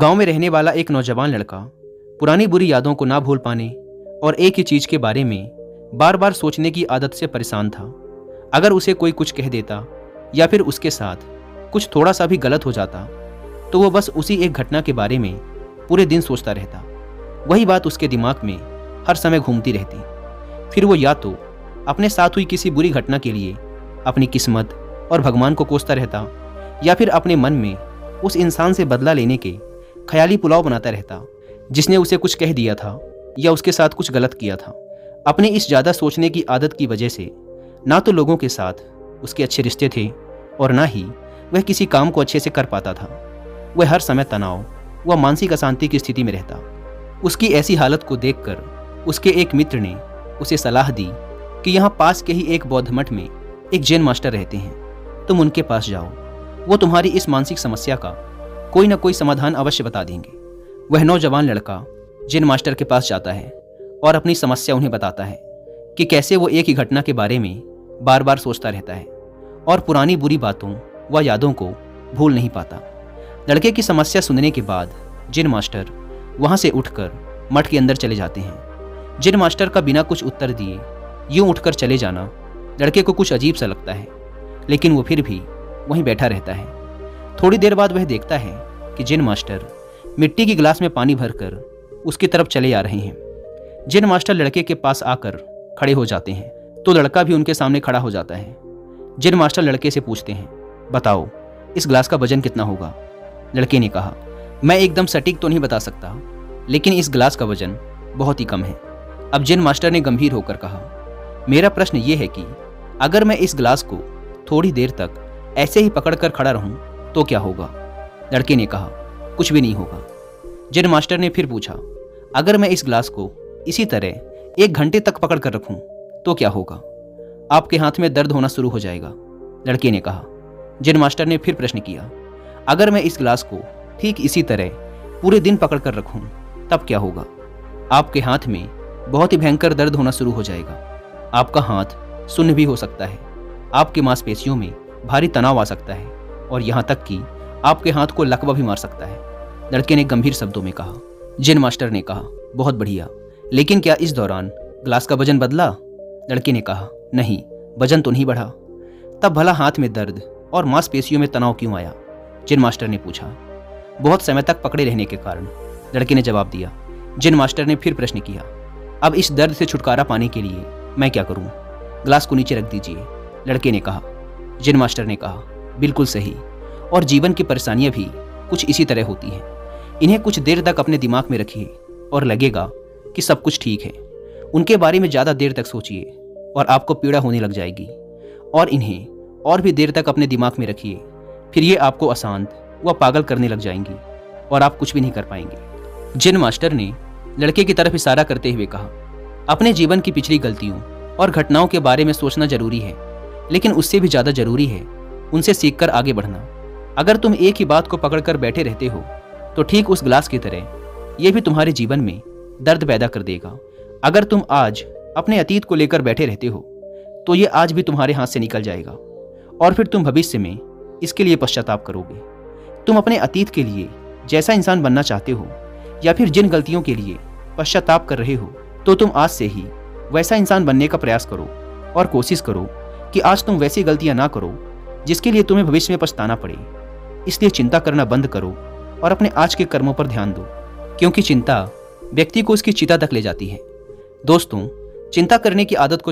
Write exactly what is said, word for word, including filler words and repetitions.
गांव में रहने वाला एक नौजवान लड़का पुरानी बुरी यादों को ना भूल पाने और एक ही चीज़ के बारे में बार बार सोचने की आदत से परेशान था। अगर उसे कोई कुछ कह देता या फिर उसके साथ कुछ थोड़ा सा भी गलत हो जाता तो वो बस उसी एक घटना के बारे में पूरे दिन सोचता रहता। वही बात उसके दिमाग में हर समय घूमती रहती। फिर वो या तो अपने साथ हुई किसी बुरी घटना के लिए अपनी किस्मत और भगवान को कोसता रहता या फिर अपने मन में उस इंसान से बदला लेने के ख्याली पुलाव बनाता रहता जिसने उसे कुछ कह दिया था या उसके साथ कुछ गलत किया था। अपने इस ज़्यादा सोचने की आदत की वजह से ना तो लोगों के साथ उसके अच्छे रिश्ते थे और ना ही वह किसी काम को अच्छे से कर पाता था। वह हर समय तनाव व मानसिक अशांति की स्थिति में रहता। उसकी ऐसी हालत को देखकर उसके एक मित्र ने उसे सलाह दी कि यहाँ पास के ही एक बौद्ध मठ में एक जैन मास्टर रहते हैं, तुम उनके पास जाओ, वो तुम्हारी इस मानसिक समस्या का कोई ना कोई समाधान अवश्य बता देंगे। वह नौजवान लड़का जैन मास्टर के पास जाता है और अपनी समस्या उन्हें बताता है कि कैसे वो एक ही घटना के बारे में बार बार सोचता रहता है और पुरानी बुरी बातों व यादों को भूल नहीं पाता। लड़के की समस्या सुनने के बाद जैन मास्टर वहाँ से उठकर मठ के अंदर चले जाते हैं। जैन मास्टर का बिना कुछ उत्तर दिए यूँ उठकर चले जाना लड़के को कुछ अजीब सा लगता है, लेकिन वो फिर भी वहीं बैठा रहता है। थोड़ी देर बाद वह देखता है कि जैन मास्टर मिट्टी की गिलास में पानी भरकर उसकी तरफ चले आ रहे हैं। जैन मास्टर लड़के के पास आकर खड़े हो जाते हैं तो लड़का भी उनके सामने खड़ा हो जाता है। जैन मास्टर लड़के से पूछते हैं, बताओ इस गिलास का वजन कितना होगा? लड़के ने कहा, मैं एकदम सटीक तो नहीं बता सकता, लेकिन इस गिलास का वजन बहुत ही कम है। अब जैन मास्टर ने गंभीर होकर कहा, मेरा प्रश्न ये है कि अगर मैं इस गिलास को थोड़ी देर तक ऐसे ही पकड़कर खड़ा रहूँ तो क्या होगा? लड़के ने कहा, कुछ भी नहीं होगा। जैन मास्टर ने फिर पूछा, अगर मैं इस गिलास को इसी तरह एक घंटे तक पकड़ कर रखूं तो क्या होगा? आपके हाथ में दर्द होना शुरू हो जाएगा। लड़के ने कहा। जैन मास्टर ने फिर प्रश्न किया, अगर मैं इस गिलास को ठीक इसी तरह पूरे दिन पकड़ कर रखूं तब क्या होगा? आपके हाथ में बहुत ही भयंकर दर्द होना शुरू हो जाएगा। आपका हाथ सुन्न भी हो सकता है, आपकी मांसपेशियों में भारी तनाव आ सकता है और यहाँ तक कि आपके हाथ को लकवा भी मार सकता है। लड़के ने गंभीर शब्दों में कहा। जैन मास्टर ने कहा, बहुत बढ़िया, लेकिन क्या इस दौरान ग्लास का वजन बदला? लड़के ने कहा, नहीं, वजन तो नहीं बढ़ा। तब भला हाथ में दर्द और मांसपेशियों में तनाव क्यों आया? जैन मास्टर ने पूछा। बहुत समय तक पकड़े रहने के कारण, लड़के ने जवाब दिया। जैन मास्टर ने फिर प्रश्न किया, अब इस दर्द से छुटकारा पाने के लिए मैं क्या करूँ? ग्लास को नीचे रख दीजिए, लड़के ने कहा। जैन मास्टर ने कहा, बिल्कुल सही, और जीवन की परेशानियां भी कुछ इसी तरह होती हैं। इन्हें कुछ देर तक अपने दिमाग में रखिए और लगेगा कि सब कुछ ठीक है। उनके बारे में ज़्यादा देर तक सोचिए और आपको पीड़ा होने लग जाएगी, और इन्हें और भी देर तक अपने दिमाग में रखिए, फिर ये आपको अशांत व पागल करने लग जाएंगी और आप कुछ भी नहीं कर पाएंगे। जैन मास्टर ने लड़के की तरफ इशारा करते हुए कहा, अपने जीवन की पिछली गलतियों और घटनाओं के बारे में सोचना ज़रूरी है, लेकिन उससे भी ज़्यादा ज़रूरी है उनसे सीखकर आगे बढ़ना। अगर तुम एक ही बात को पकड़कर बैठे रहते हो तो ठीक उस गिलास की तरह यह भी तुम्हारे जीवन में दर्द पैदा कर देगा। अगर तुम आज अपने अतीत को लेकर बैठे रहते हो तो ये आज भी तुम्हारे हाथ से निकल जाएगा और फिर तुम भविष्य में इसके लिए पश्चाताप करोगे। तुम अपने अतीत के लिए जैसा इंसान बनना चाहते हो या फिर जिन गलतियों के लिए पश्चाताप कर रहे हो तो तुम आज से ही वैसा इंसान बनने का प्रयास करो और कोशिश करो कि आज तुम वैसी गलतियाँ ना करो जिसके लिए तुम्हें भविष्य में पछताना पड़े। इसलिए चिंता करना बंद करो और अपने आज के कर्मों पर ध्यान दो, क्योंकि चिंता व्यक्ति को उसकी चिता तक ले जाती है। दोस्तों, चिंता करने की आदत को